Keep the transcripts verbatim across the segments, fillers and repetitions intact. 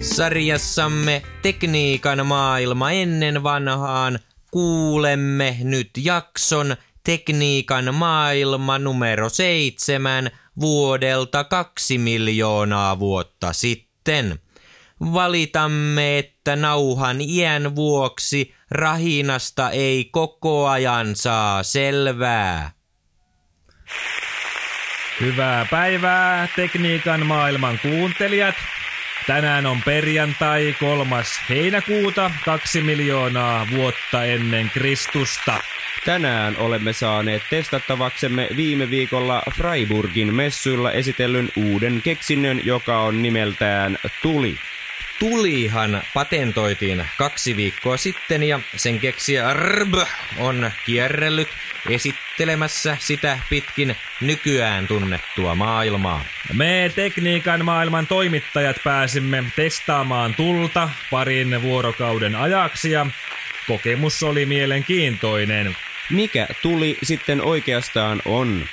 Sarjassamme Tekniikan maailma ennen vanhaan kuulemme nyt jakson Tekniikan maailma numero seitsemän vuodelta kaksi miljoonaa vuotta sitten. Valitamme, että nauhan iän vuoksi rahinasta ei koko ajan saa selvää. Hyvää päivää Tekniikan maailman kuuntelijat. Tänään on perjantai kolmas heinäkuuta kaksi miljoonaa vuotta ennen Kristusta. Tänään olemme saaneet testattavaksemme viime viikolla Freiburgin messuilla esitellyn uuden keksinnön, joka on nimeltään tuli. Tulihan patentoitiin kaksi viikkoa sitten ja sen keksijä Arb on kierrellyt esittelemässä sitä pitkin nykyään tunnettua maailmaa. Me Tekniikan maailman toimittajat pääsimme testaamaan tulta parin vuorokauden ajaksi ja kokemus oli mielenkiintoinen. Mikä tuli sitten oikeastaan on?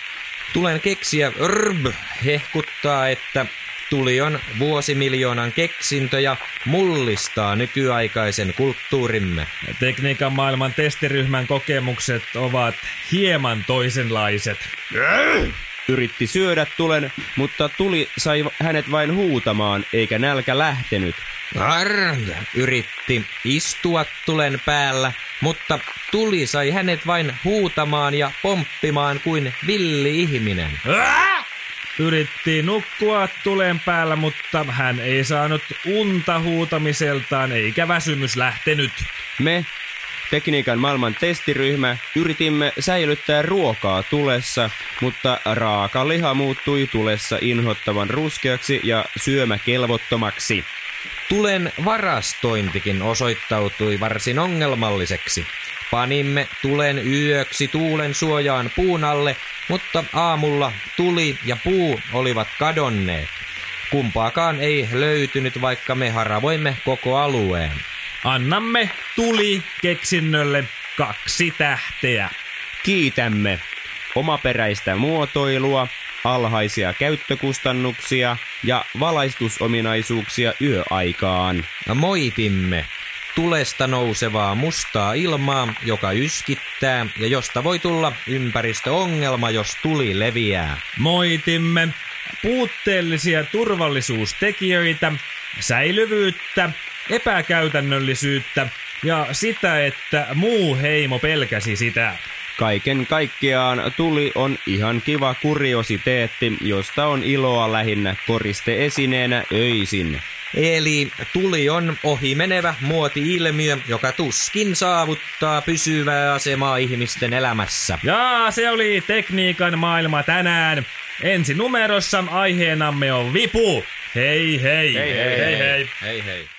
Tulen keksijä Arb hehkuttaa, että tuli on vuosimiljoonan keksintö ja mullistaa nykyaikaisen kulttuurimme. Tekniikan maailman testiryhmän kokemukset ovat hieman toisenlaiset. Yritti syödä tulen, mutta tuli sai hänet vain huutamaan, eikä nälkä lähtenyt. Arr, yritti istua tulen päällä, mutta tuli sai hänet vain huutamaan ja pomppimaan kuin villi ihminen. Yritti nukkua tulen päällä, mutta hän ei saanut unta huutamiseltaan eikä väsymys lähtenyt. Me, Tekniikan maailman testiryhmä, yritimme säilyttää ruokaa tulessa, mutta raaka liha muuttui tulessa inhottavan ruskeaksi ja syömäkelvottomaksi. Tulen varastointikin osoittautui varsin ongelmalliseksi. Panimme tulen yöksi tuulen suojaan puun alle, mutta aamulla tuli ja puu olivat kadonneet. Kumpaakaan ei löytynyt, vaikka me haravoimme koko alueen. Annamme tuli keksinnölle kaksi tähteä. Kiitämme omaperäistä muotoilua, alhaisia käyttökustannuksia ja valaistusominaisuuksia yöaikaan. Moitimme tulesta nousevaa mustaa ilmaa, joka yskittää ja josta voi tulla ympäristöongelma, jos tuli leviää. Moitimme puutteellisia turvallisuustekijöitä, säilyvyyttä, epäkäytännöllisyyttä ja sitä, että muu heimo pelkäsi sitä. Kaiken kaikkiaan tuli on ihan kiva kuriositeetti, josta on iloa lähinnä koristeesineenä öisin. Eli tuli on ohimenevä muoti-ilmiö, joka tuskin saavuttaa pysyvää asemaa ihmisten elämässä. Ja se oli Tekniikan maailma tänään. Ensi numerossa aiheenamme on vipu. Hei hei. Hei hei. Hei hei. Hei hei.